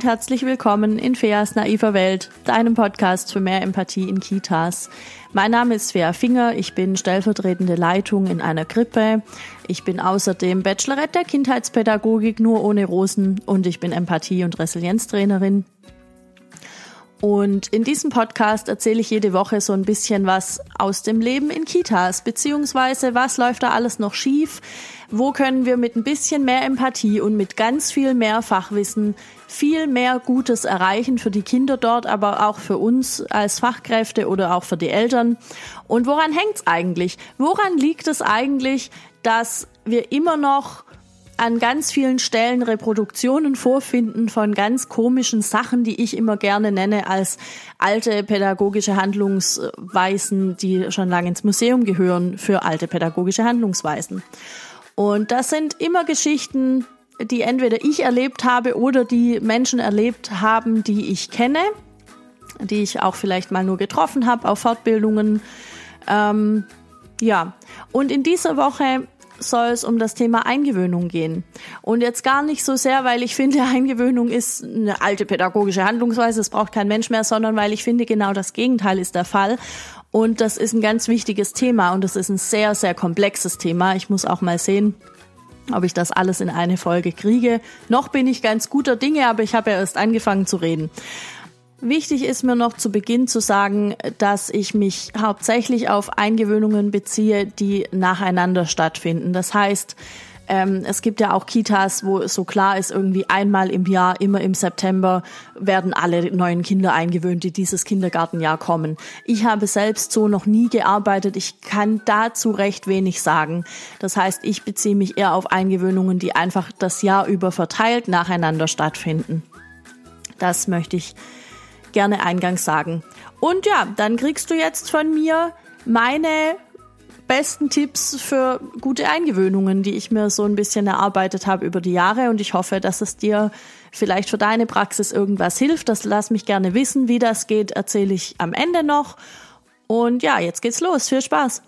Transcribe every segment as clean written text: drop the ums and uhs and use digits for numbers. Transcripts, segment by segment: und herzlich willkommen in Feas naiver Welt, deinem Podcast für mehr Empathie in Kitas. Mein Name ist Fea Finger, ich bin stellvertretende Leitung in einer Krippe. Ich bin außerdem Bachelorette der Kindheitspädagogik, nur ohne Rosen, und ich bin Empathie- und Resilienztrainerin. Und in diesem Podcast erzähle ich jede Woche so ein bisschen was aus dem Leben in Kitas, beziehungsweise was läuft da alles noch schief, wo können wir mit ein bisschen mehr Empathie und mit ganz viel mehr Fachwissen viel mehr Gutes erreichen für die Kinder dort, aber auch für uns als Fachkräfte oder auch für die Eltern. Und woran hängt's eigentlich? Woran liegt es eigentlich, dass wir immer noch an ganz vielen Stellen Reproduktionen vorfinden von ganz komischen Sachen, die ich immer gerne nenne als alte pädagogische Handlungsweisen, die schon lange ins Museum gehören für alte pädagogische Handlungsweisen. Und das sind immer Geschichten, die entweder ich erlebt habe oder die Menschen erlebt haben, die ich kenne, die ich auch vielleicht mal nur getroffen habe auf Fortbildungen. Und in dieser Woche soll es um das Thema Eingewöhnung gehen. Und jetzt gar nicht so sehr, weil ich finde, Eingewöhnung ist eine alte pädagogische Handlungsweise, es braucht kein Mensch mehr, sondern weil ich finde, genau das Gegenteil ist der Fall. Und das ist ein ganz wichtiges Thema und das ist ein sehr, sehr komplexes Thema. Ich muss auch mal sehen, ob ich das alles in eine Folge kriege. Noch bin ich ganz guter Dinge, aber ich habe ja erst angefangen zu reden. Wichtig ist mir noch zu Beginn zu sagen, dass ich mich hauptsächlich auf Eingewöhnungen beziehe, die nacheinander stattfinden. Das heißt, es gibt ja auch Kitas, wo es so klar ist, irgendwie einmal im Jahr, immer im September, werden alle neuen Kinder eingewöhnt, die dieses Kindergartenjahr kommen. Ich habe selbst so noch nie gearbeitet. Ich kann dazu recht wenig sagen. Das heißt, ich beziehe mich eher auf Eingewöhnungen, die einfach das Jahr über verteilt nacheinander stattfinden. Das möchte ich gerne eingangs sagen. Und ja, dann kriegst du jetzt von mir meine besten Tipps für gute Eingewöhnungen, die ich mir so ein bisschen erarbeitet habe über die Jahre, und ich hoffe, dass es dir vielleicht für deine Praxis irgendwas hilft. Das lass mich gerne wissen, wie das geht, erzähle ich am Ende noch. Und ja, jetzt geht's los. Viel Spaß!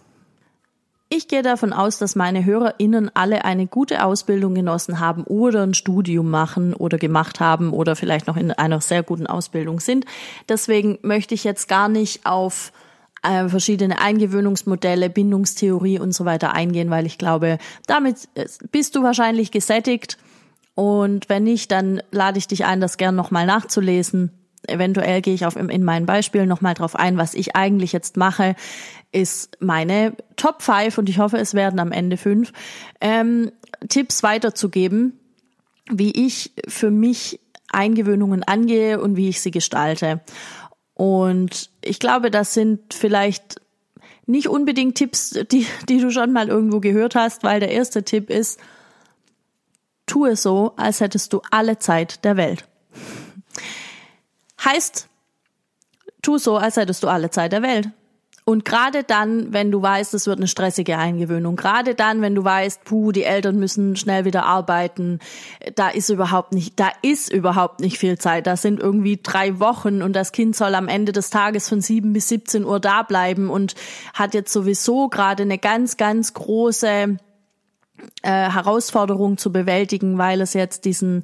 Ich gehe davon aus, dass meine HörerInnen alle eine gute Ausbildung genossen haben oder ein Studium machen oder gemacht haben oder vielleicht noch in einer sehr guten Ausbildung sind. Deswegen möchte ich jetzt gar nicht auf verschiedene Eingewöhnungsmodelle, Bindungstheorie und so weiter eingehen, weil ich glaube, damit bist du wahrscheinlich gesättigt. Und wenn nicht, dann lade ich dich ein, das gerne nochmal nachzulesen. Eventuell gehe ich in meinen Beispielen nochmal drauf ein, was ich eigentlich jetzt mache, ist meine Top 5, und ich hoffe, es werden am Ende 5, Tipps weiterzugeben, wie ich für mich Eingewöhnungen angehe und wie ich sie gestalte. Und ich glaube, das sind vielleicht nicht unbedingt Tipps, die du schon mal irgendwo gehört hast, weil der erste Tipp ist, tue so, als hättest du alle Zeit der Welt. Heißt, tu so, als hättest du alle Zeit der Welt. Und gerade dann, wenn du weißt, es wird eine stressige Eingewöhnung, gerade dann, wenn du weißt, die Eltern müssen schnell wieder arbeiten, da ist überhaupt nicht viel Zeit, das sind irgendwie 3 Wochen und das Kind soll am Ende des Tages von 7 bis 17 Uhr da bleiben und hat jetzt sowieso gerade eine ganz, ganz große Herausforderung zu bewältigen, weil es jetzt diesen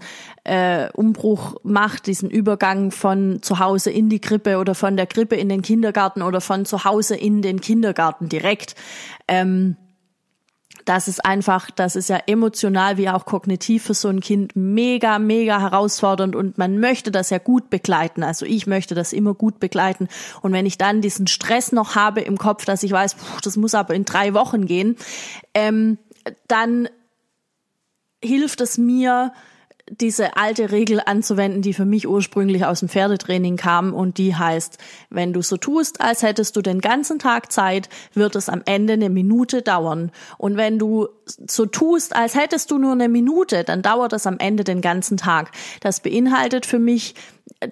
Umbruch macht, diesen Übergang von zu Hause in die Krippe oder von der Krippe in den Kindergarten oder von zu Hause in den Kindergarten direkt. Das ist ja emotional wie auch kognitiv für so ein Kind mega, mega herausfordernd, und man möchte das ja gut begleiten. Also ich möchte das immer gut begleiten. Und wenn ich dann diesen Stress noch habe im Kopf, dass ich weiß, das muss aber in 3 Wochen gehen, dann hilft es mir, diese alte Regel anzuwenden, die für mich ursprünglich aus dem Pferdetraining kam, und die heißt, wenn du so tust, als hättest du den ganzen Tag Zeit, wird es am Ende 1 Minute dauern. Und wenn du so tust, als hättest du nur 1 Minute, dann dauert es am Ende den ganzen Tag. Das beinhaltet für mich,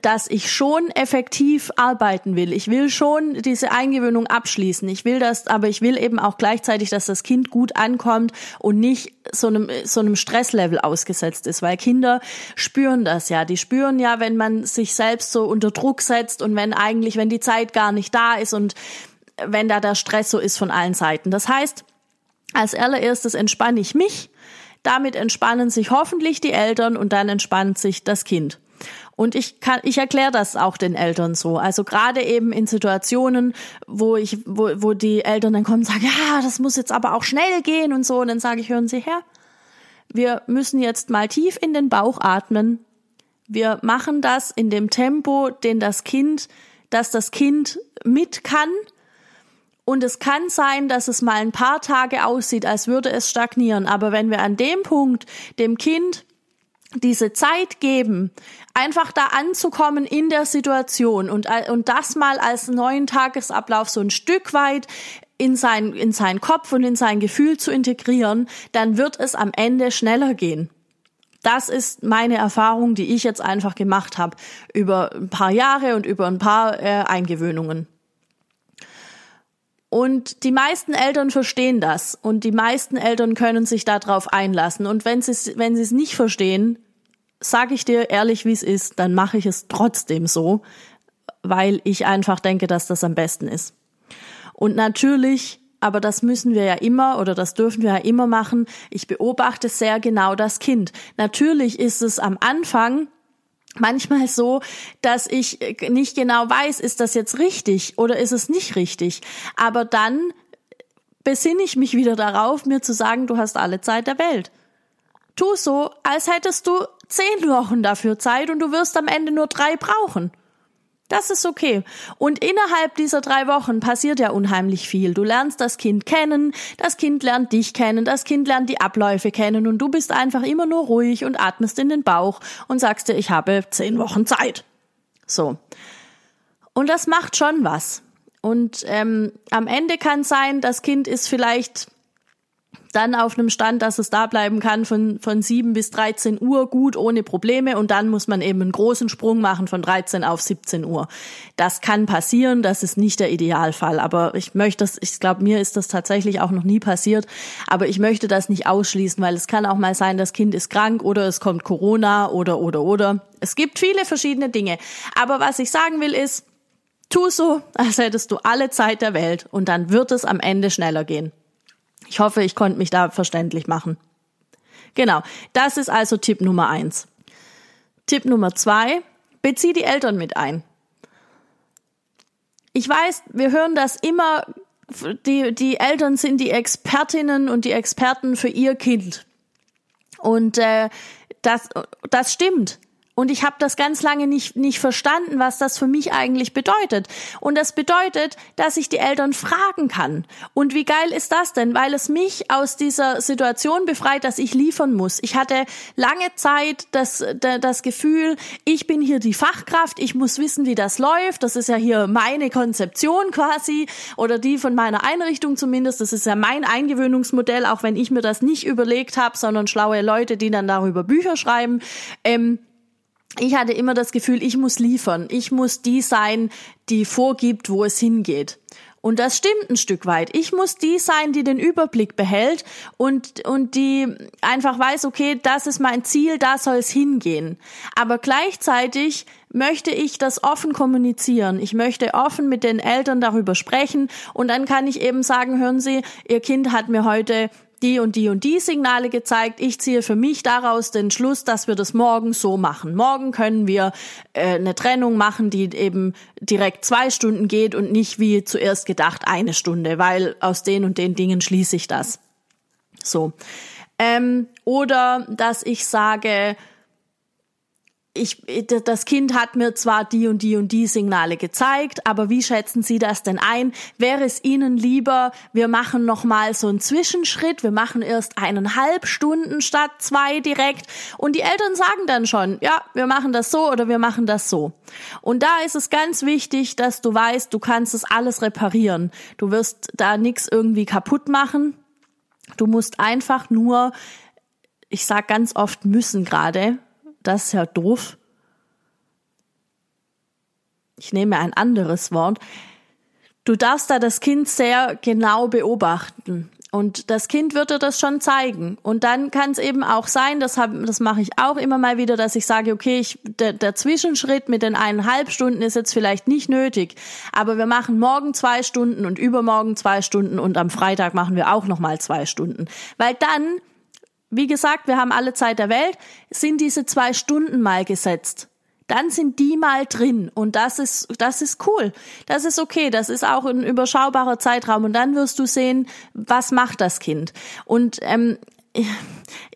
dass ich schon effektiv arbeiten will. Ich will schon diese Eingewöhnung abschließen. Ich will das, aber ich will eben auch gleichzeitig, dass das Kind gut ankommt und nicht so einem Stresslevel ausgesetzt ist, weil Kinder spüren das ja. Die spüren ja, wenn man sich selbst so unter Druck setzt und wenn die Zeit gar nicht da ist und wenn da der Stress so ist von allen Seiten. Das heißt, als allererstes entspanne ich mich, damit entspannen sich hoffentlich die Eltern und dann entspannt sich das Kind. Und ich erkläre das auch den Eltern so. Also gerade eben in Situationen, wo die Eltern dann kommen und sagen, ja, das muss jetzt aber auch schnell gehen und so. Und dann sage ich, hören Sie her, wir müssen jetzt mal tief in den Bauch atmen. Wir machen das in dem Tempo, das das Kind mit kann. Und es kann sein, dass es mal ein paar Tage aussieht, als würde es stagnieren. Aber wenn wir an dem Punkt dem Kind diese Zeit geben, einfach da anzukommen in der Situation und das mal als neuen Tagesablauf so ein Stück weit in seinen Kopf und in sein Gefühl zu integrieren, dann wird es am Ende schneller gehen. Das ist meine Erfahrung, die ich jetzt einfach gemacht habe über ein paar Jahre und über ein paar Eingewöhnungen. Und die meisten Eltern verstehen das und die meisten Eltern können sich darauf einlassen. Und wenn sie es nicht verstehen, sage ich dir ehrlich, wie es ist, dann mache ich es trotzdem so, weil ich einfach denke, dass das am besten ist. Und natürlich, aber das müssen wir ja immer oder das dürfen wir ja immer machen, ich beobachte sehr genau das Kind. Natürlich ist es am Anfang manchmal so, dass ich nicht genau weiß, ist das jetzt richtig oder ist es nicht richtig. Aber dann besinne ich mich wieder darauf, mir zu sagen, du hast alle Zeit der Welt. Tu so, als hättest du 10 Wochen dafür Zeit und du wirst am Ende nur 3 brauchen. Das ist okay. Und innerhalb dieser 3 Wochen passiert ja unheimlich viel. Du lernst das Kind kennen, das Kind lernt dich kennen, das Kind lernt die Abläufe kennen und du bist einfach immer nur ruhig und atmest in den Bauch und sagst dir, ich habe 10 Wochen Zeit. So. Und das macht schon was. Und am Ende kann es sein, das Kind ist vielleicht dann auf einem Stand, dass es da bleiben kann von 7 bis 13 Uhr gut, ohne Probleme. Und dann muss man eben einen großen Sprung machen von 13 auf 17 Uhr. Das kann passieren, das ist nicht der Idealfall. Aber ich glaube, mir ist das tatsächlich auch noch nie passiert. Aber ich möchte das nicht ausschließen, weil es kann auch mal sein, das Kind ist krank oder es kommt Corona oder. Es gibt viele verschiedene Dinge. Aber was ich sagen will ist, tu so, als hättest du alle Zeit der Welt und dann wird es am Ende schneller gehen. Ich hoffe, ich konnte mich da verständlich machen. Genau, das ist also Tipp Nummer 1. Tipp Nummer 2, bezieh die Eltern mit ein. Ich weiß, wir hören das immer, die Eltern sind die Expertinnen und die Experten für ihr Kind. Und das stimmt. Und ich habe das ganz lange nicht verstanden, was das für mich eigentlich bedeutet. Und das bedeutet, dass ich die Eltern fragen kann. Und wie geil ist das denn? Weil es mich aus dieser Situation befreit, dass ich liefern muss. Ich hatte lange Zeit das Gefühl, ich bin hier die Fachkraft, ich muss wissen, wie das läuft. Das ist ja hier meine Konzeption quasi oder die von meiner Einrichtung zumindest. Das ist ja mein Eingewöhnungsmodell, auch wenn ich mir das nicht überlegt habe, sondern schlaue Leute, die dann darüber Bücher schreiben. Ich hatte immer das Gefühl, ich muss liefern. Ich muss die sein, die vorgibt, wo es hingeht. Und das stimmt ein Stück weit. Ich muss die sein, die den Überblick behält und die einfach weiß, okay, das ist mein Ziel, da soll es hingehen. Aber gleichzeitig möchte ich das offen kommunizieren. Ich möchte offen mit den Eltern darüber sprechen. Und dann kann ich eben sagen, hören Sie, Ihr Kind hat mir heute die und die und die Signale gezeigt. Ich ziehe für mich daraus den Schluss, dass wir das morgen so machen. Morgen können wir eine Trennung machen, die eben direkt 2 Stunden geht und nicht wie zuerst gedacht 1 Stunde, weil aus den und den Dingen schließe ich das. So. Oder dass ich sage, das Kind hat mir zwar die und die und die Signale gezeigt, aber wie schätzen Sie das denn ein? Wäre es Ihnen lieber, wir machen nochmal so einen Zwischenschritt, wir machen erst 1,5 Stunden statt 2 direkt und die Eltern sagen dann schon, ja, wir machen das so oder wir machen das so. Und da ist es ganz wichtig, dass du weißt, du kannst es alles reparieren. Du wirst da nichts irgendwie kaputt machen. Du musst einfach nur, ich sag ganz oft müssen gerade, das ist ja doof. Ich nehme ein anderes Wort. Du darfst da das Kind sehr genau beobachten. Und das Kind wird dir das schon zeigen. Und dann kann es eben auch sein, das mache ich auch immer mal wieder, dass ich sage, okay, der Zwischenschritt mit den 1,5 Stunden ist jetzt vielleicht nicht nötig. Aber wir machen morgen 2 Stunden und übermorgen 2 Stunden und am Freitag machen wir auch nochmal 2 Stunden. Weil dann, wie gesagt, wir haben alle Zeit der Welt, sind diese 2 Stunden mal gesetzt. dann sind die mal drin und das ist cool, das ist okay, das ist auch ein überschaubarer Zeitraum und dann wirst du sehen, was macht das Kind. Und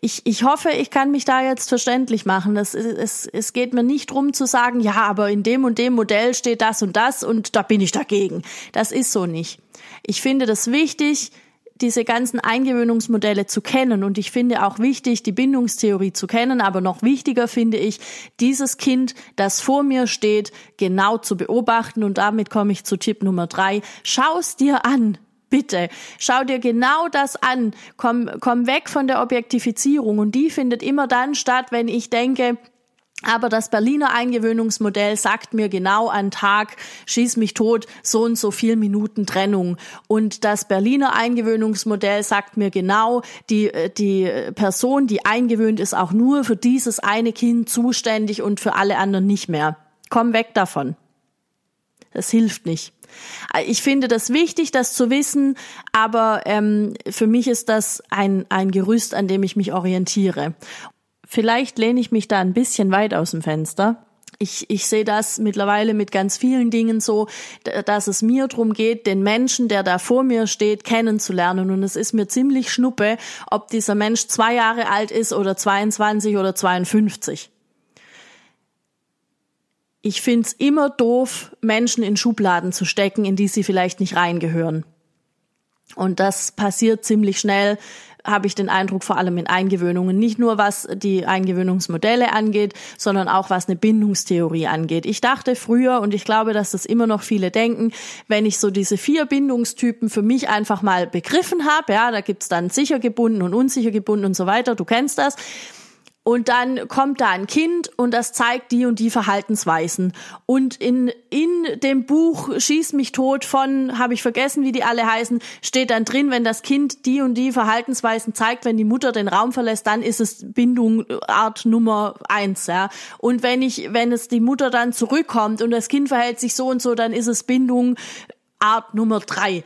ich hoffe, ich kann mich da jetzt verständlich machen. Es geht mir nicht drum zu sagen, ja, aber in dem und dem Modell steht das und da bin ich dagegen. Das ist so nicht. Ich finde das wichtig, diese ganzen Eingewöhnungsmodelle zu kennen und ich finde auch wichtig, die Bindungstheorie zu kennen, aber noch wichtiger finde ich, dieses Kind, das vor mir steht, genau zu beobachten und damit komme ich zu Tipp Nummer 3. Schau's dir an. Bitte, schau dir genau das an, komm weg von der Objektifizierung und die findet immer dann statt, wenn ich denke, aber das Berliner Eingewöhnungsmodell sagt mir genau an Tag, schieß mich tot, so und so viel Minuten Trennung. Und das Berliner Eingewöhnungsmodell sagt mir genau, die Person, die eingewöhnt ist, auch nur für dieses eine Kind zuständig und für alle anderen nicht mehr. Komm weg davon. Das hilft nicht. Ich finde das wichtig, das zu wissen, aber für mich ist das ein Gerüst, an dem ich mich orientiere. Vielleicht lehne ich mich da ein bisschen weit aus dem Fenster. Ich sehe das mittlerweile mit ganz vielen Dingen so, dass es mir darum geht, den Menschen, der da vor mir steht, kennenzulernen. Und es ist mir ziemlich schnuppe, ob dieser Mensch 2 Jahre alt ist oder 22 oder 52. Ich find's immer doof, Menschen in Schubladen zu stecken, in die sie vielleicht nicht reingehören. Und das passiert ziemlich schnell, habe ich den Eindruck, vor allem in Eingewöhnungen. Nicht nur was die Eingewöhnungsmodelle angeht, sondern auch was eine Bindungstheorie angeht. Ich dachte früher, und ich glaube, dass das immer noch viele denken, wenn ich so diese 4 Bindungstypen für mich einfach mal begriffen habe, ja, da gibt's dann sicher gebunden und unsicher gebunden und so weiter, du kennst das. Und dann kommt da ein Kind und das zeigt die und die Verhaltensweisen. Und in dem Buch Schieß mich tot von, habe ich vergessen, wie die alle heißen, steht dann drin, wenn das Kind die und die Verhaltensweisen zeigt, wenn die Mutter den Raum verlässt, dann ist es Bindung Art Nummer 1. Ja. Und wenn es die Mutter dann zurückkommt und das Kind verhält sich so und so, dann ist es Bindung Art Nummer 3.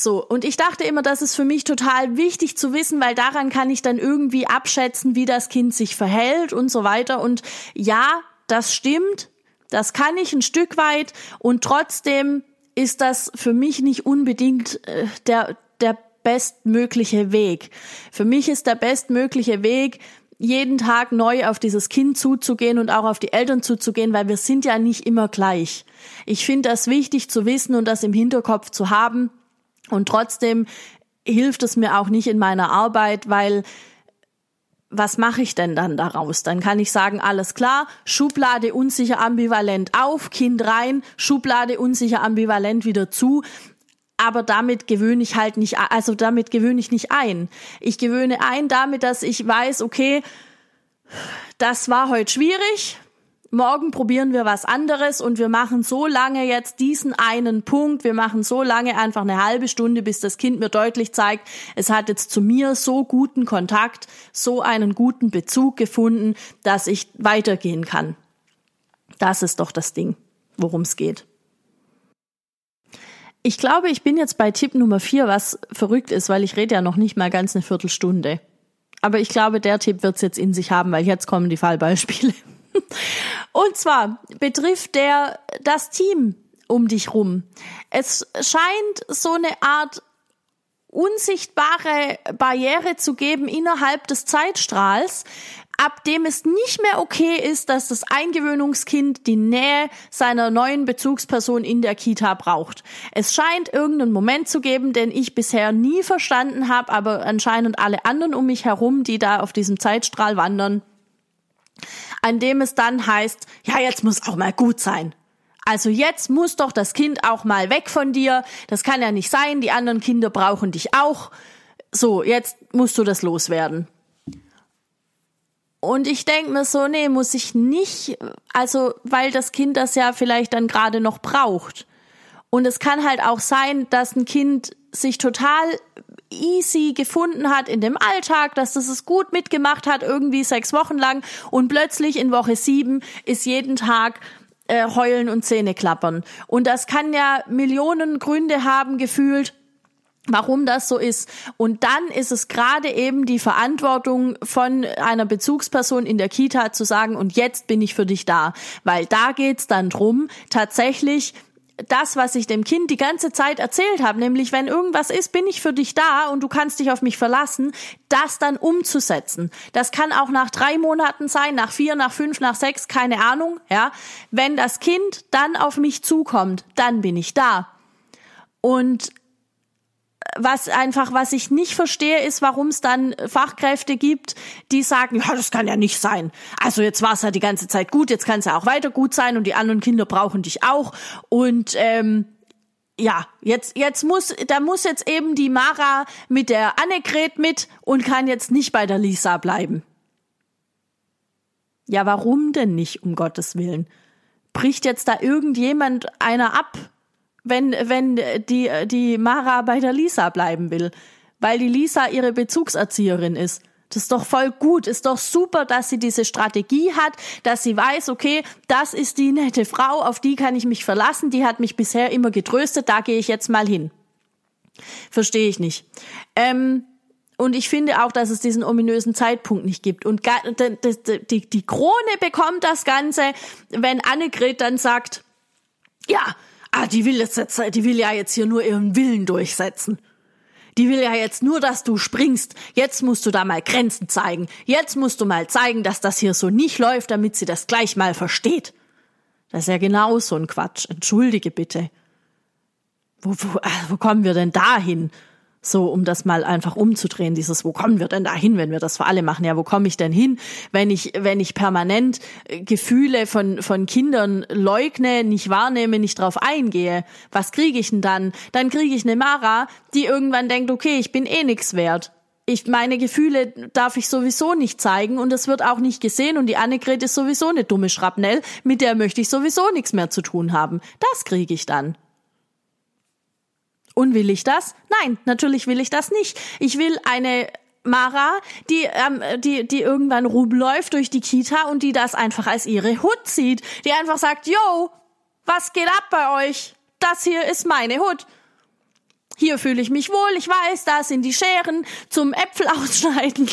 So, und ich dachte immer, das ist für mich total wichtig zu wissen, weil daran kann ich dann irgendwie abschätzen, wie das Kind sich verhält und so weiter. Und ja, das stimmt, das kann ich ein Stück weit und trotzdem ist das für mich nicht unbedingt der bestmögliche Weg. Für mich ist der bestmögliche Weg, jeden Tag neu auf dieses Kind zuzugehen und auch auf die Eltern zuzugehen, weil wir sind ja nicht immer gleich. Ich finde das wichtig zu wissen und das im Hinterkopf zu haben. Und trotzdem hilft es mir auch nicht in meiner Arbeit, weil was mache ich denn dann daraus? Dann kann ich sagen, alles klar, Schublade unsicher ambivalent auf, Kind rein, Schublade unsicher ambivalent wieder zu. Aber damit gewöhne ich halt nicht, also damit gewöhne ich nicht ein. Ich gewöhne ein damit, dass ich weiß, okay, das war heute schwierig. Morgen probieren wir was anderes und wir machen so lange jetzt diesen einen Punkt, wir machen so lange einfach eine halbe Stunde, bis das Kind mir deutlich zeigt, es hat jetzt zu mir so guten Kontakt, so einen guten Bezug gefunden, dass ich weitergehen kann. Das ist doch das Ding, worum es geht. Ich glaube, ich bin jetzt bei Tipp Nummer 4, was verrückt ist, weil ich rede ja noch nicht mal ganz eine Viertelstunde. Aber ich glaube, der Tipp wird's jetzt in sich haben, weil jetzt kommen die Fallbeispiele. Und zwar betrifft das Team um dich rum. Es scheint so eine Art unsichtbare Barriere zu geben innerhalb des Zeitstrahls, ab dem es nicht mehr okay ist, dass das Eingewöhnungskind die Nähe seiner neuen Bezugsperson in der Kita braucht. Es scheint irgendeinen Moment zu geben, den ich bisher nie verstanden habe, aber anscheinend alle anderen um mich herum, die da auf diesem Zeitstrahl wandern, an dem es dann heißt, ja, jetzt muss auch mal gut sein. Also jetzt muss doch das Kind auch mal weg von dir. Das kann ja nicht sein, die anderen Kinder brauchen dich auch. So, jetzt musst du das loswerden. Und ich denke mir so, nee, muss ich nicht, also weil das Kind das ja vielleicht dann gerade noch braucht. Und es kann halt auch sein, dass ein Kind sich total easy gefunden hat in dem Alltag, dass das es gut mitgemacht hat, irgendwie 6 Wochen lang und plötzlich in Woche 7 ist jeden Tag heulen und Zähne klappern. Und das kann ja Millionen Gründe haben gefühlt warum das so ist. Und dann ist es gerade eben die Verantwortung von einer Bezugsperson in der Kita zu sagen, und jetzt bin ich für dich da. Weil da geht's dann drum, tatsächlich das, was ich dem Kind die ganze Zeit erzählt habe, nämlich wenn irgendwas ist, bin ich für dich da und du kannst dich auf mich verlassen, das dann umzusetzen. Das kann auch nach 3 Monaten sein, nach 4, nach 5, nach 6, keine Ahnung. Ja, wenn das Kind dann auf mich zukommt, dann bin ich da. Und was ich nicht verstehe, ist, warum es dann Fachkräfte gibt, die sagen, ja, das kann ja nicht sein. Also jetzt war es ja die ganze Zeit gut, jetzt kann es ja auch weiter gut sein und die anderen Kinder brauchen dich auch. Und jetzt muss jetzt eben die Mara mit der Annegret mit und kann jetzt nicht bei der Lisa bleiben. Ja, warum denn nicht, um Gottes Willen? Bricht jetzt da irgendjemand einer ab? Wenn die Mara bei der Lisa bleiben will, weil die Lisa ihre Bezugserzieherin ist. Das ist doch voll gut, ist doch super, dass sie diese Strategie hat, dass sie weiß, okay, das ist die nette Frau, auf die kann ich mich verlassen, die hat mich bisher immer getröstet, da gehe ich jetzt mal hin. Verstehe ich nicht. Und ich finde auch, dass es diesen ominösen Zeitpunkt nicht gibt. Und die Krone bekommt das Ganze, wenn Annegret dann sagt, ja, die will ja jetzt hier nur ihren Willen durchsetzen. Die will ja jetzt nur, dass du springst. Jetzt musst du da mal Grenzen zeigen. Jetzt musst du mal zeigen, dass das hier so nicht läuft, damit sie das gleich mal versteht. Das ist ja genau so ein Quatsch. Entschuldige bitte. Wo kommen wir denn dahin? So, um das mal einfach umzudrehen, dieses, wo kommen wir denn dahin, wenn wir das für alle machen? Ja, wo komme ich denn hin, wenn ich permanent Gefühle von Kindern leugne, nicht wahrnehme, nicht drauf eingehe? Was kriege ich denn dann? Dann kriege ich eine Mara, die irgendwann denkt, okay, ich bin eh nichts wert. Meine Gefühle darf ich sowieso nicht zeigen und das wird auch nicht gesehen und die Annegret ist sowieso eine dumme Schrapnell, mit der möchte ich sowieso nichts mehr zu tun haben. Das kriege ich dann. Und will ich das? Nein, natürlich will ich das nicht. Ich will eine Mara, die irgendwann rumläuft durch die Kita und die das einfach als ihre Hut sieht. Die einfach sagt, yo, was geht ab bei euch? Das hier ist meine Hut. Hier fühle ich mich wohl, ich weiß, da sind die Scheren zum Äpfel ausschneiden.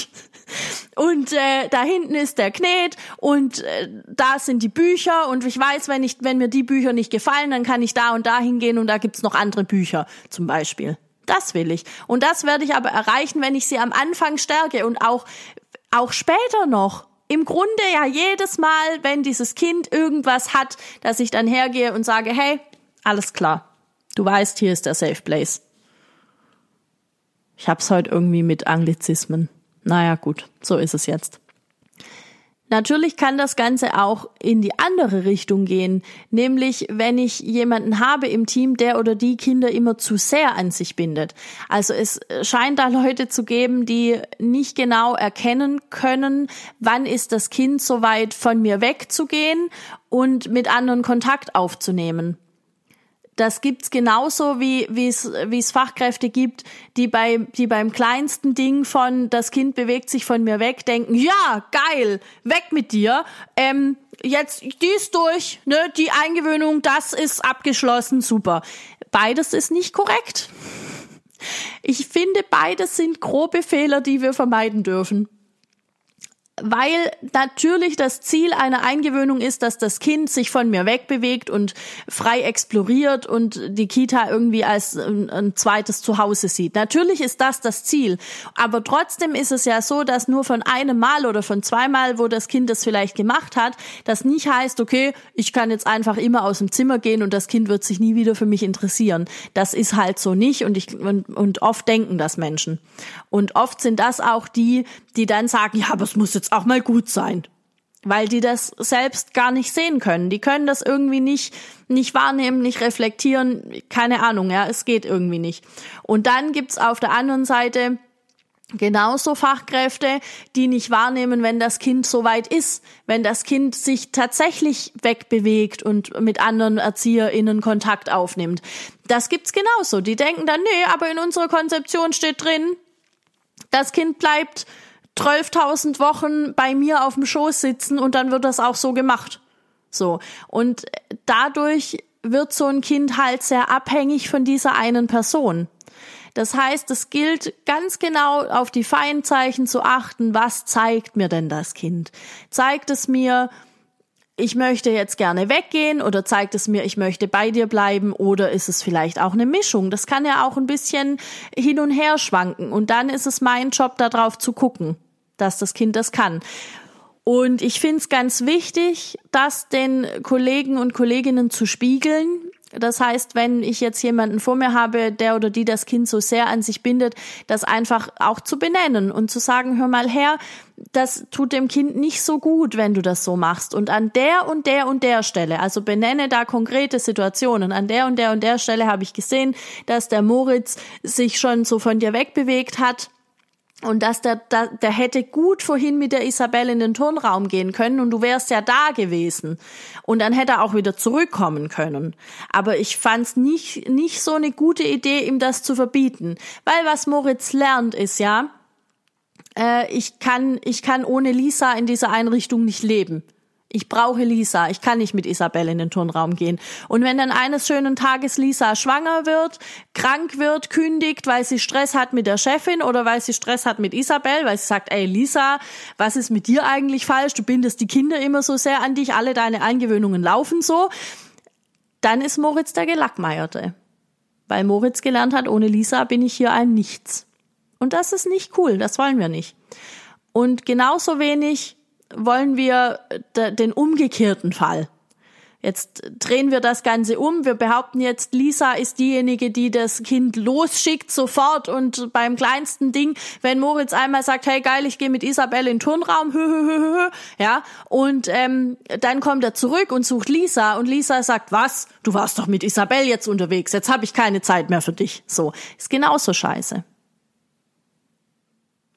Und da hinten ist der Knet und da sind die Bücher und ich weiß, wenn mir die Bücher nicht gefallen, dann kann ich da und da hingehen und da gibt's noch andere Bücher zum Beispiel. Das will ich. Und das werde ich aber erreichen, wenn ich sie am Anfang stärke und auch später noch. Im Grunde ja jedes Mal, wenn dieses Kind irgendwas hat, dass ich dann hergehe und sage, hey, alles klar, du weißt, hier ist der Safe Place. Ich hab's heute irgendwie mit Anglizismen. Naja, gut, so ist es jetzt. Natürlich kann das Ganze auch in die andere Richtung gehen, nämlich wenn ich jemanden habe im Team, der oder die Kinder immer zu sehr an sich bindet. Also es scheint da Leute zu geben, die nicht genau erkennen können, wann ist das Kind soweit von mir wegzugehen und mit anderen Kontakt aufzunehmen. Das gibt's genauso wie es Fachkräfte gibt, die beim kleinsten Ding von das Kind bewegt sich von mir weg denken, ja geil, weg mit dir, jetzt die ist durch, ne, die Eingewöhnung, das ist abgeschlossen, super. Beides ist nicht korrekt. Ich finde, beides sind grobe Fehler, die wir vermeiden dürfen. Weil natürlich das Ziel einer Eingewöhnung ist, dass das Kind sich von mir wegbewegt und frei exploriert und die Kita irgendwie als ein zweites Zuhause sieht. Natürlich ist das das Ziel, aber trotzdem ist es ja so, dass nur von einem Mal oder von 2 Mal, wo das Kind das vielleicht gemacht hat, das nicht heißt, okay, ich kann jetzt einfach immer aus dem Zimmer gehen und das Kind wird sich nie wieder für mich interessieren. Das ist halt so nicht und oft denken das Menschen. Und oft sind das auch die dann sagen, ja, aber es muss jetzt auch mal gut sein, weil die das selbst gar nicht sehen können. Die können das irgendwie nicht wahrnehmen, nicht reflektieren, keine Ahnung, ja, es geht irgendwie nicht. Und dann gibt's auf der anderen Seite genauso Fachkräfte, die nicht wahrnehmen, wenn das Kind soweit ist, wenn das Kind sich tatsächlich wegbewegt und mit anderen ErzieherInnen Kontakt aufnimmt. Das gibt's genauso. Die denken dann, nee, aber in unserer Konzeption steht drin, das Kind bleibt 12.000 Wochen bei mir auf dem Schoß sitzen und dann wird das auch so gemacht. So. Und dadurch wird so ein Kind halt sehr abhängig von dieser einen Person. Das heißt, es gilt ganz genau auf die Feinzeichen zu achten. Was zeigt mir denn das Kind? Zeigt es mir, ich möchte jetzt gerne weggehen, oder zeigt es mir, ich möchte bei dir bleiben, oder ist es vielleicht auch eine Mischung? Das kann ja auch ein bisschen hin und her schwanken, und dann ist es mein Job, darauf zu gucken, dass das Kind das kann. Und ich finde es ganz wichtig, das den Kollegen und Kolleginnen zu spiegeln. Das heißt, wenn ich jetzt jemanden vor mir habe, der oder die das Kind so sehr an sich bindet, das einfach auch zu benennen und zu sagen, hör mal her, das tut dem Kind nicht so gut, wenn du das so machst. Und an der und der und der Stelle, also benenne da konkrete Situationen, an der und der und der Stelle habe ich gesehen, dass der Moritz sich schon so von dir wegbewegt hat. Und dass der hätte gut vorhin mit der Isabel in den Turnraum gehen können und du wärst ja da gewesen. Und dann hätte er auch wieder zurückkommen können. Aber ich fand's nicht so eine gute Idee, ihm das zu verbieten. Weil was Moritz lernt ist ja, ich kann ohne Lisa in dieser Einrichtung nicht leben. Ich brauche Lisa, ich kann nicht mit Isabel in den Turnraum gehen. Und wenn dann eines schönen Tages Lisa schwanger wird, krank wird, kündigt, weil sie Stress hat mit der Chefin oder weil sie Stress hat mit Isabel, weil sie sagt, ey Lisa, was ist mit dir eigentlich falsch? Du bindest die Kinder immer so sehr an dich, alle deine Eingewöhnungen laufen so. Dann ist Moritz der Gelackmeierte. Weil Moritz gelernt hat, ohne Lisa bin ich hier ein Nichts. Und das ist nicht cool, das wollen wir nicht. Und genauso wenig wollen wir den umgekehrten Fall. Jetzt drehen wir das Ganze um. Wir behaupten jetzt, Lisa ist diejenige, die das Kind losschickt sofort und beim kleinsten Ding, wenn Moritz einmal sagt, hey geil, ich gehe mit Isabel in den Turnraum, ja, und dann kommt er zurück und sucht Lisa und Lisa sagt, was? Du warst doch mit Isabel jetzt unterwegs, jetzt habe ich keine Zeit mehr für dich. So, ist genauso scheiße.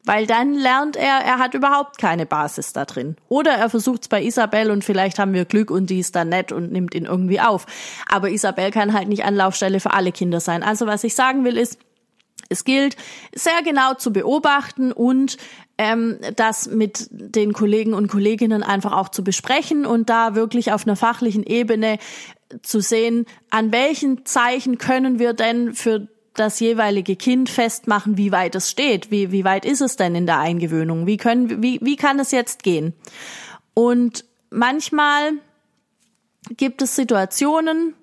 Weil dann lernt er hat überhaupt keine Basis da drin. Oder er versucht es bei Isabel und vielleicht haben wir Glück und die ist dann nett und nimmt ihn irgendwie auf. Aber Isabel kann halt nicht Anlaufstelle für alle Kinder sein. Also was ich sagen will ist, es gilt sehr genau zu beobachten und das mit den Kollegen und Kolleginnen einfach auch zu besprechen und da wirklich auf einer fachlichen Ebene zu sehen, an welchen Zeichen können wir denn für das jeweilige Kind festmachen, wie weit es steht, wie weit ist es denn in der Eingewöhnung, wie kann es jetzt gehen? Und manchmal gibt es Situationen,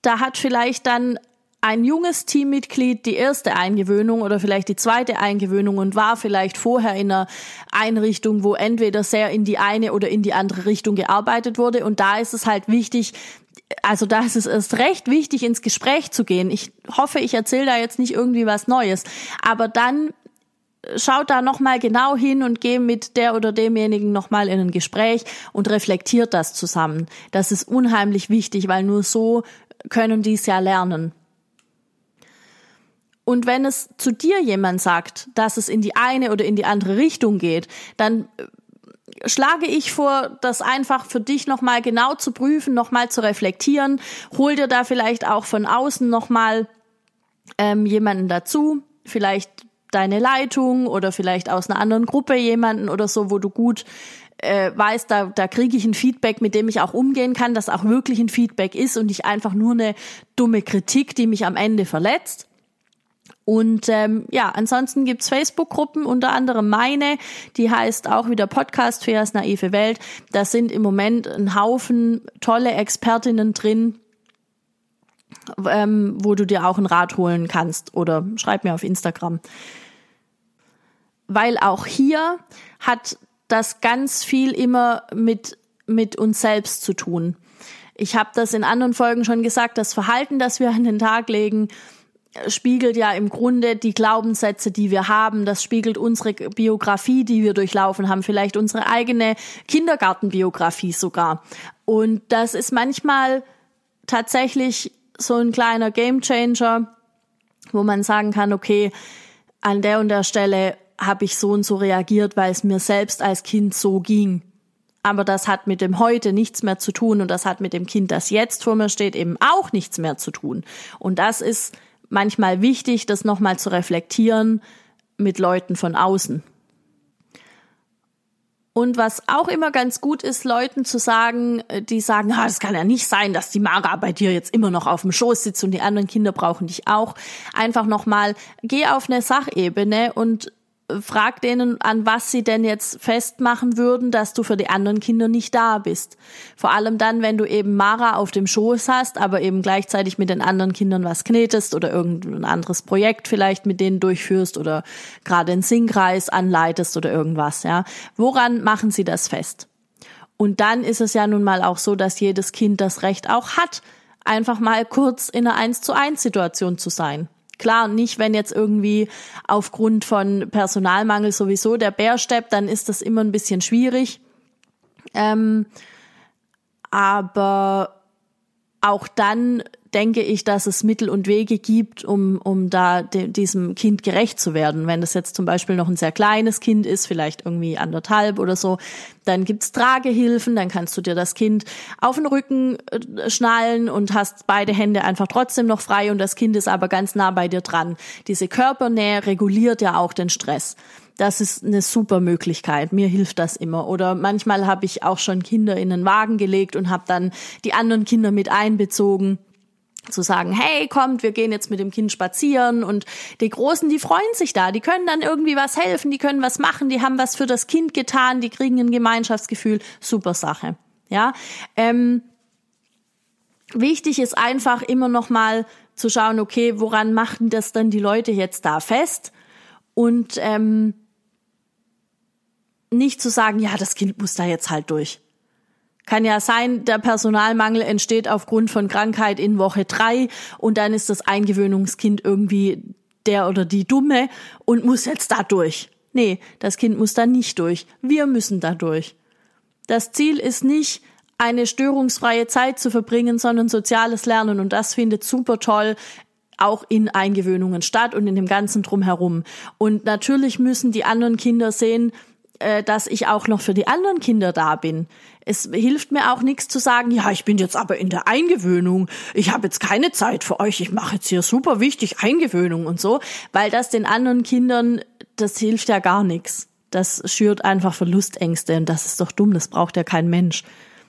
da hat vielleicht dann ein junges Teammitglied die erste Eingewöhnung oder vielleicht die zweite Eingewöhnung und war vielleicht vorher in einer Einrichtung, wo entweder sehr in die eine oder in die andere Richtung gearbeitet wurde. Und da ist es halt wichtig, also da ist es erst recht wichtig, ins Gespräch zu gehen. Ich hoffe, ich erzähle da jetzt nicht irgendwie was Neues. Aber dann schaut da nochmal genau hin und geht mit der oder demjenigen nochmal in ein Gespräch und reflektiert das zusammen. Das ist unheimlich wichtig, weil nur so können die es ja lernen. Und wenn es zu dir jemand sagt, dass es in die eine oder in die andere Richtung geht, dann schlage ich vor, das einfach für dich nochmal genau zu prüfen, nochmal zu reflektieren. Hol dir da vielleicht auch von außen nochmal jemanden dazu, vielleicht deine Leitung oder vielleicht aus einer anderen Gruppe jemanden oder so, wo du gut weißt, da kriege ich ein Feedback, mit dem ich auch umgehen kann, dass auch wirklich ein Feedback ist und nicht einfach nur eine dumme Kritik, die mich am Ende verletzt. Und ja, ansonsten gibt's Facebook-Gruppen, unter anderem meine, die heißt auch wieder Podcast Feas naive Welt. Da sind im Moment ein Haufen tolle Expertinnen drin, wo du dir auch einen Rat holen kannst oder schreib mir auf Instagram. Weil auch hier hat das ganz viel immer mit uns selbst zu tun. Ich habe das in anderen Folgen schon gesagt, das Verhalten, das wir an den Tag legen, spiegelt ja im Grunde die Glaubenssätze, die wir haben. Das spiegelt unsere Biografie, die wir durchlaufen haben, vielleicht unsere eigene Kindergartenbiografie sogar. Und das ist manchmal tatsächlich so ein kleiner Gamechanger, wo man sagen kann, okay, an der und der Stelle habe ich so und so reagiert, weil es mir selbst als Kind so ging. Aber das hat mit dem Heute nichts mehr zu tun und das hat mit dem Kind, das jetzt vor mir steht, eben auch nichts mehr zu tun. Und das ist manchmal wichtig, das nochmal zu reflektieren mit Leuten von außen. Und was auch immer ganz gut ist, Leuten zu sagen, die sagen, ah, das kann ja nicht sein, dass die Mara bei dir jetzt immer noch auf dem Schoß sitzt und die anderen Kinder brauchen dich auch. Einfach nochmal, geh auf eine Sachebene und frag denen, an was sie denn jetzt festmachen würden, dass du für die anderen Kinder nicht da bist. Vor allem dann, wenn du eben Mara auf dem Schoß hast, aber eben gleichzeitig mit den anderen Kindern was knetest oder irgendein anderes Projekt vielleicht mit denen durchführst oder gerade einen Singkreis anleitest oder irgendwas, ja. Woran machen sie das fest? Und dann ist es ja nun mal auch so, dass jedes Kind das Recht auch hat, einfach mal kurz in einer 1:1-Situation zu sein. Klar, nicht, wenn jetzt irgendwie aufgrund von Personalmangel sowieso der Bär steppt, dann ist das immer ein bisschen schwierig. Aber auch dann denke ich, dass es Mittel und Wege gibt, um da diesem Kind gerecht zu werden. Wenn das jetzt zum Beispiel noch ein sehr kleines Kind ist, vielleicht irgendwie 1,5 oder so, dann gibt's Tragehilfen, dann kannst du dir das Kind auf den Rücken schnallen und hast beide Hände einfach trotzdem noch frei und das Kind ist aber ganz nah bei dir dran. Diese Körpernähe reguliert ja auch den Stress. Das ist eine super Möglichkeit. Mir hilft das immer. Oder manchmal habe ich auch schon Kinder in den Wagen gelegt und habe dann die anderen Kinder mit einbezogen. Zu sagen, hey, kommt, wir gehen jetzt mit dem Kind spazieren und die Großen, die freuen sich da, die können dann irgendwie was helfen, die können was machen, die haben was für das Kind getan, die kriegen ein Gemeinschaftsgefühl, super Sache, ja. Wichtig ist einfach immer nochmal zu schauen, okay, woran machen das denn die Leute jetzt da fest und nicht zu sagen, ja, das Kind muss da jetzt halt durch. Kann ja sein, der Personalmangel entsteht aufgrund von Krankheit in Woche 3 und dann ist das Eingewöhnungskind irgendwie der oder die Dumme und muss jetzt da durch. Nee, das Kind muss da nicht durch. Wir müssen da durch. Das Ziel ist nicht, eine störungsfreie Zeit zu verbringen, sondern soziales Lernen und das findet super toll auch in Eingewöhnungen statt und in dem Ganzen drumherum. Und natürlich müssen die anderen Kinder sehen, dass ich auch noch für die anderen Kinder da bin. Es hilft mir auch nichts zu sagen, ja, ich bin jetzt aber in der Eingewöhnung, ich habe jetzt keine Zeit für euch, ich mache jetzt hier super wichtig Eingewöhnung und so, weil das den anderen Kindern, das hilft ja gar nichts. Das schürt einfach Verlustängste und das ist doch dumm, das braucht ja kein Mensch.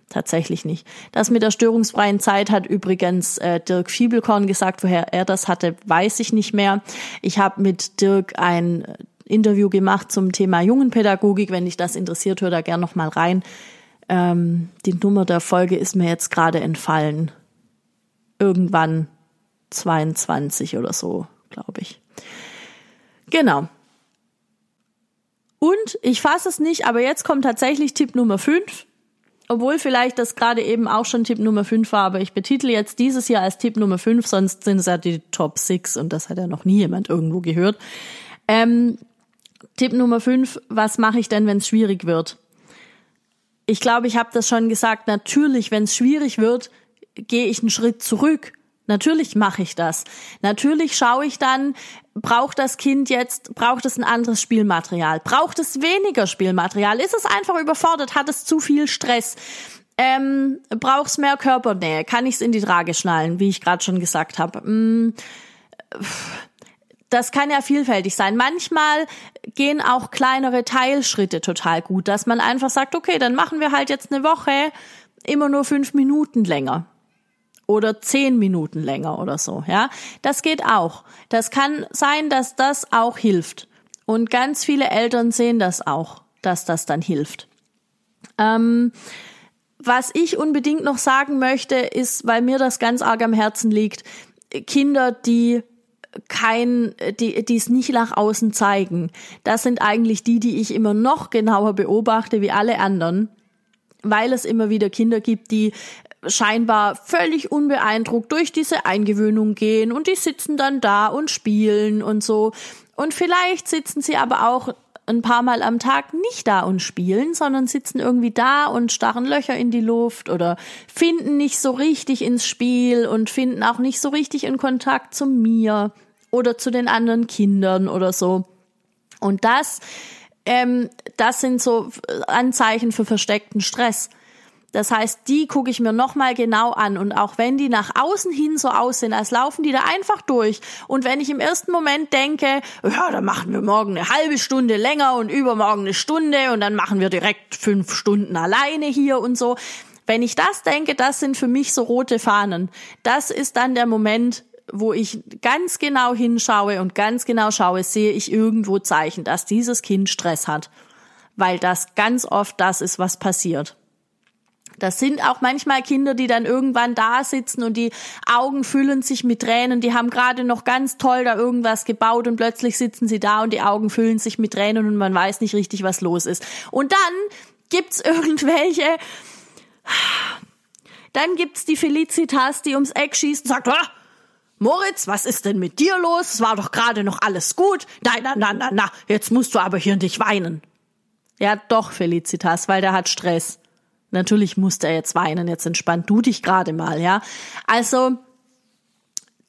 Tatsächlich nicht. Das mit der störungsfreien Zeit hat übrigens Dirk Fiebelkorn gesagt, woher er das hatte, weiß ich nicht mehr. Ich habe mit Dirk ein Interview gemacht zum Thema Jungenpädagogik. Wenn dich das interessiert, hör da gern nochmal rein. Die Nummer der Folge ist mir jetzt gerade entfallen. Irgendwann 22 oder so, glaube ich. Genau. Und ich fasse es nicht, aber jetzt kommt tatsächlich Tipp Nummer 5. Obwohl vielleicht das gerade eben auch schon Tipp Nummer 5 war, aber ich betitle jetzt dieses hier als Tipp Nummer 5, sonst sind es ja die Top 6 und das hat ja noch nie jemand irgendwo gehört. Tipp Nummer 5, was mache ich denn, wenn es schwierig wird? Ich glaube, ich habe das schon gesagt, natürlich, wenn es schwierig wird, gehe ich einen Schritt zurück. Natürlich mache ich das. Natürlich schaue ich dann, braucht das Kind jetzt, braucht es ein anderes Spielmaterial? Braucht es weniger Spielmaterial? Ist es einfach überfordert? Hat es zu viel Stress? Braucht es mehr Körpernähe? Kann ich es in die Trage schnallen, wie ich gerade schon gesagt habe? Das kann ja vielfältig sein. Manchmal gehen auch kleinere Teilschritte total gut, dass man einfach sagt, okay, dann machen wir halt jetzt eine Woche immer nur 5 Minuten länger oder 10 Minuten länger oder so. Ja, das geht auch. Das kann sein, dass das auch hilft. Und ganz viele Eltern sehen das auch, dass das dann hilft. Was ich unbedingt noch sagen möchte, ist, weil mir das ganz arg am Herzen liegt, Kinder, die es nicht nach außen zeigen. Das sind eigentlich die ich immer noch genauer beobachte wie alle anderen, weil es immer wieder Kinder gibt, die scheinbar völlig unbeeindruckt durch diese Eingewöhnung gehen und die sitzen dann da und spielen und so. Und vielleicht sitzen sie aber auch ein paar Mal am Tag nicht da und spielen, sondern sitzen irgendwie da und starren Löcher in die Luft oder finden nicht so richtig ins Spiel und finden auch nicht so richtig in Kontakt zu mir oder zu den anderen Kindern oder so. Und das sind so Anzeichen für versteckten Stress. Das heißt, die gucke ich mir nochmal genau an. Und auch wenn die nach außen hin so aussehen, als laufen die da einfach durch. Und wenn ich im ersten Moment denke, ja, dann machen wir morgen eine halbe Stunde länger und übermorgen eine Stunde und dann machen wir direkt 5 Stunden alleine hier und so. Wenn ich das denke, das sind für mich so rote Fahnen. Das ist dann der Moment, wo ich ganz genau hinschaue und ganz genau schaue, sehe ich irgendwo Zeichen, dass dieses Kind Stress hat. Weil das ganz oft das ist, was passiert. Das sind auch manchmal Kinder, die dann irgendwann da sitzen und die Augen füllen sich mit Tränen. Die haben gerade noch ganz toll da irgendwas gebaut und plötzlich sitzen sie da und die Augen füllen sich mit Tränen und man weiß nicht richtig, was los ist. Und dann gibt's irgendwelche, dann gibt's die Felicitas, die ums Eck schießt und sagt, ah, Moritz, was ist denn mit dir los? Es war doch gerade noch alles gut. Nein, na, jetzt musst du aber hier nicht weinen. Ja doch, Felicitas, weil der hat Stress. Natürlich muss der jetzt weinen, jetzt entspann du dich gerade mal, ja. Also,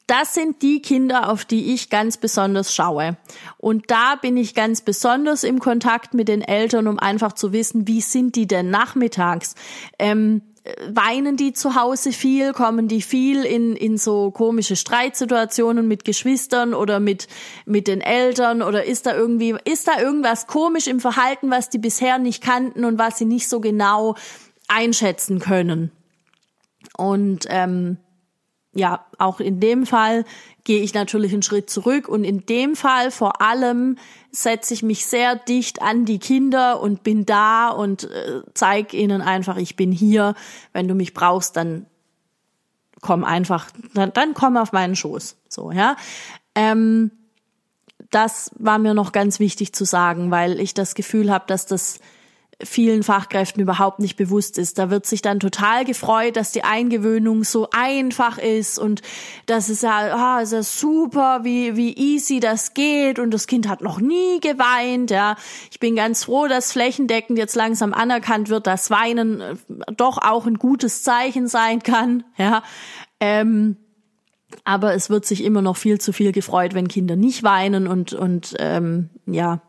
das sind die Kinder, auf die ich ganz besonders schaue. Und da bin ich ganz besonders im Kontakt mit den Eltern, um einfach zu wissen, wie sind die denn nachmittags? Weinen die zu Hause viel? Kommen die viel in so komische Streitsituationen mit Geschwistern oder mit den Eltern? Oder ist da irgendwas komisch im Verhalten, was die bisher nicht kannten und was sie nicht so genau einschätzen können? Und ja, auch in dem Fall gehe ich natürlich einen Schritt zurück und in dem Fall vor allem setze ich mich sehr dicht an die Kinder und bin da und zeige ihnen einfach, ich bin hier. Wenn du mich brauchst, dann komm einfach, dann komm auf meinen Schoß. So, ja. Das war mir noch ganz wichtig zu sagen, weil ich das Gefühl habe, dass das vielen Fachkräften überhaupt nicht bewusst ist. Da wird sich dann total gefreut, dass die Eingewöhnung so einfach ist und das ist ja, ist ja super, wie easy das geht und das Kind hat noch nie geweint. Ja, ich bin ganz froh, dass flächendeckend jetzt langsam anerkannt wird, dass Weinen doch auch ein gutes Zeichen sein kann. Ja, aber es wird sich immer noch viel zu viel gefreut, wenn Kinder nicht weinen und ja,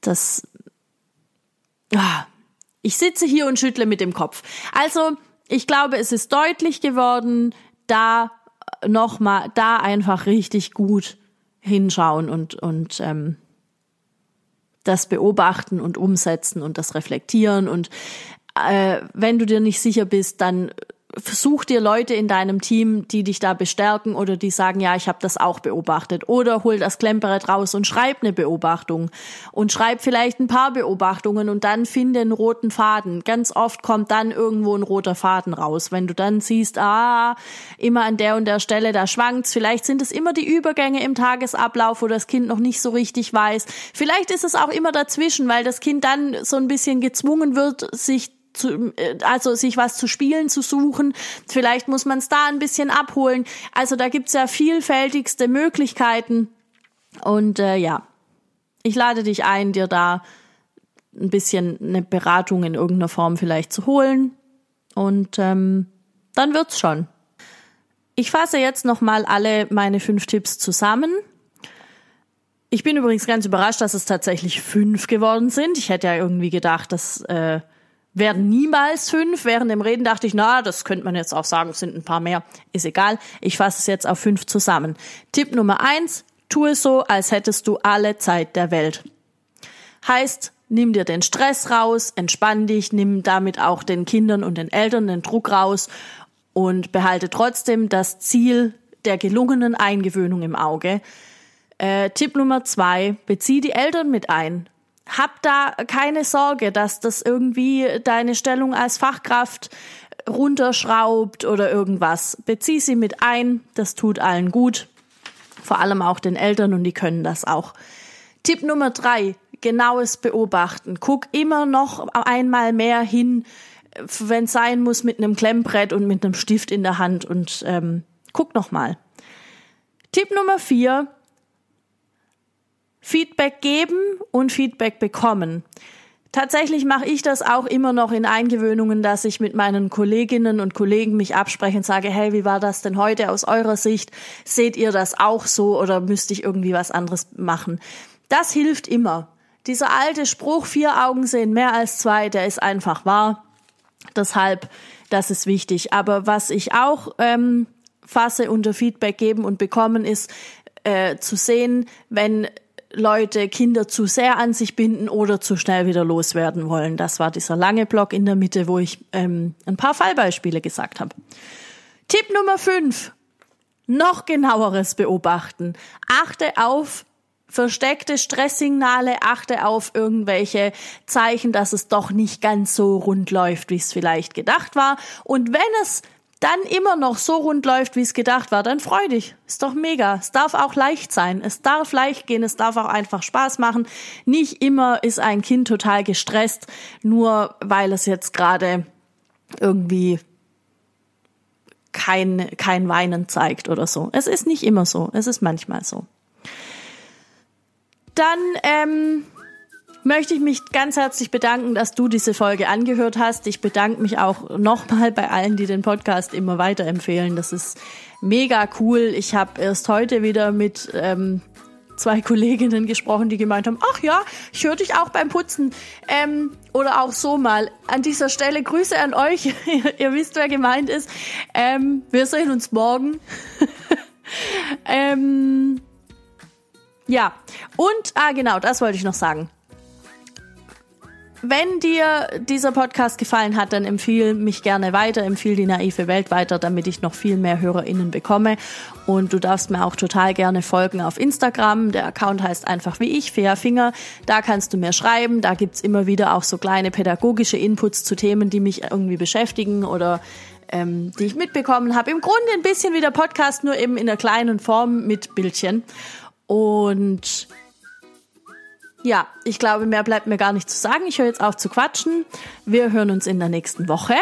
das. Ich sitze hier und schüttle mit dem Kopf. Also, ich glaube, es ist deutlich geworden, da einfach richtig gut hinschauen und das beobachten und umsetzen und das reflektieren. Und wenn du dir nicht sicher bist, dann such dir Leute in deinem Team, die dich da bestärken oder die sagen, ja, ich habe das auch beobachtet. Oder hol das Klemperett raus und schreib eine Beobachtung. Und schreib vielleicht ein paar Beobachtungen und dann finde einen roten Faden. Ganz oft kommt dann irgendwo ein roter Faden raus. Wenn du dann siehst, immer an der und der Stelle, da schwankt's. Vielleicht sind es immer die Übergänge im Tagesablauf, wo das Kind noch nicht so richtig weiß. Vielleicht ist es auch immer dazwischen, weil das Kind dann so ein bisschen gezwungen wird, sich was zu spielen zu suchen. Vielleicht muss man es da ein bisschen abholen. Also da gibt's ja vielfältigste Möglichkeiten. Und ja, ich lade dich ein, dir da ein bisschen eine Beratung in irgendeiner Form vielleicht zu holen. Und dann wird's schon. Ich fasse jetzt nochmal alle meine 5 Tipps zusammen. Ich bin übrigens ganz überrascht, dass es tatsächlich 5 geworden sind. Ich hätte ja irgendwie gedacht, dass werden niemals 5. Während dem Reden dachte ich, na, das könnte man jetzt auch sagen, es sind ein paar mehr. Ist egal, ich fasse es jetzt auf 5 zusammen. Tipp Nummer 1, tue so, als hättest du alle Zeit der Welt. Heißt, nimm dir den Stress raus, entspann dich, nimm damit auch den Kindern und den Eltern den Druck raus und behalte trotzdem das Ziel der gelungenen Eingewöhnung im Auge. Tipp Nummer 2, bezieh die Eltern mit ein. Hab da keine Sorge, dass das irgendwie deine Stellung als Fachkraft runterschraubt oder irgendwas. Bezieh sie mit ein, das tut allen gut. Vor allem auch den Eltern und die können das auch. Tipp Nummer 3, genaues Beobachten. Guck immer noch einmal mehr hin, wenn es sein muss, mit einem Klemmbrett und mit einem Stift in der Hand und guck nochmal. Tipp Nummer 4, Feedback geben und Feedback bekommen. Tatsächlich mache ich das auch immer noch in Eingewöhnungen, dass ich mit meinen Kolleginnen und Kollegen mich abspreche und sage, hey, wie war das denn heute aus eurer Sicht? Seht ihr das auch so oder müsste ich irgendwie was anderes machen? Das hilft immer. Dieser alte Spruch, 4 Augen sehen mehr als 2, der ist einfach wahr. Deshalb, das ist wichtig. Aber was ich auch fasse unter Feedback geben und bekommen ist, zu sehen, wenn Leute Kinder zu sehr an sich binden oder zu schnell wieder loswerden wollen. Das war dieser lange Block in der Mitte, wo ich ein paar Fallbeispiele gesagt habe. Tipp Nummer 5. Noch genaueres Beobachten. Achte auf versteckte Stresssignale, achte auf irgendwelche Zeichen, dass es doch nicht ganz so rund läuft, wie es vielleicht gedacht war. Und wenn es dann immer noch so rund läuft, wie es gedacht war, dann freu dich. Ist doch mega. Es darf auch leicht sein. Es darf leicht gehen. Es darf auch einfach Spaß machen. Nicht immer ist ein Kind total gestresst, nur weil es jetzt gerade irgendwie kein Weinen zeigt oder so. Es ist nicht immer so. Es ist manchmal so. Dann möchte ich mich ganz herzlich bedanken, dass du diese Folge angehört hast. Ich bedanke mich auch nochmal bei allen, die den Podcast immer weiterempfehlen. Das ist mega cool. Ich habe erst heute wieder mit zwei Kolleginnen gesprochen, die gemeint haben, ach ja, ich höre dich auch beim Putzen. Oder auch so mal. An dieser Stelle Grüße an euch. Ihr wisst, wer gemeint ist. Wir sehen uns morgen. Ja, und, genau, das wollte ich noch sagen. Wenn dir dieser Podcast gefallen hat, dann empfehle mich gerne weiter, empfehle die naive Welt weiter, damit ich noch viel mehr HörerInnen bekomme. Und du darfst mir auch total gerne folgen auf Instagram. Der Account heißt einfach wie ich, Fea Finger. Da kannst du mir schreiben. Da gibt's immer wieder auch so kleine pädagogische Inputs zu Themen, die mich irgendwie beschäftigen oder die ich mitbekommen habe. Im Grunde ein bisschen wie der Podcast, nur eben in der kleinen Form mit Bildchen. Und ja, ich glaube, mehr bleibt mir gar nicht zu sagen. Ich höre jetzt auf zu quatschen. Wir hören uns in der nächsten Woche.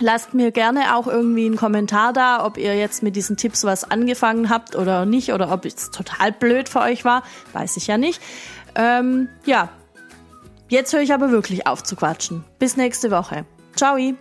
Lasst mir gerne auch irgendwie einen Kommentar da, ob ihr jetzt mit diesen Tipps was angefangen habt oder nicht. Oder ob es total blöd für euch war. Weiß ich ja nicht. Ja, jetzt höre ich aber wirklich auf zu quatschen. Bis nächste Woche. Ciao.